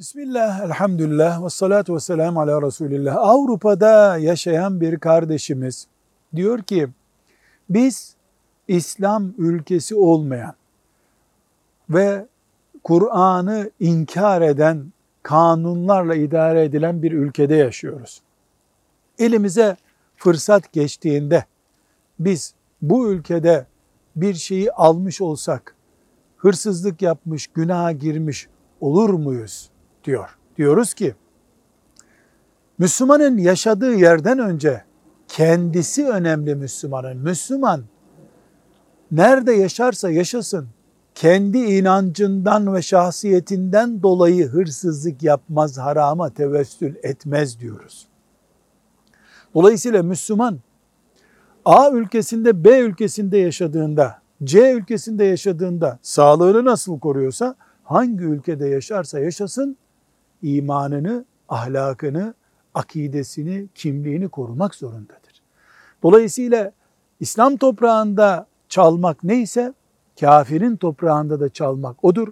Bismillah, elhamdülillah ve salatu ve selamu ala Resulillah. Avrupa'da yaşayan bir kardeşimiz diyor ki, biz İslam ülkesi olmayan ve Kur'an'ı inkar eden, kanunlarla idare edilen bir ülkede yaşıyoruz. Elimize fırsat geçtiğinde biz bu ülkede bir şeyi almış olsak, hırsızlık yapmış, günaha girmiş olur muyuz? Diyoruz ki, Müslümanın yaşadığı yerden önce kendisi önemli Müslümanın. Müslüman nerede yaşarsa yaşasın, kendi inancından ve şahsiyetinden dolayı hırsızlık yapmaz, harama tevessül etmez diyoruz. Dolayısıyla Müslüman A ülkesinde, B ülkesinde yaşadığında, C ülkesinde yaşadığında sağlığını nasıl koruyorsa, hangi ülkede yaşarsa yaşasın, imanını, ahlakını, akidesini, kimliğini korumak zorundadır. Dolayısıyla İslam toprağında çalmak neyse, kafirin toprağında da çalmak odur.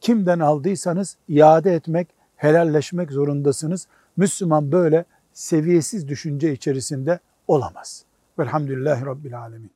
Kimden aldıysanız iade etmek, helalleşmek zorundasınız. Müslüman böyle seviyesiz düşünce içerisinde olamaz. Velhamdülillahi Rabbil Alemin.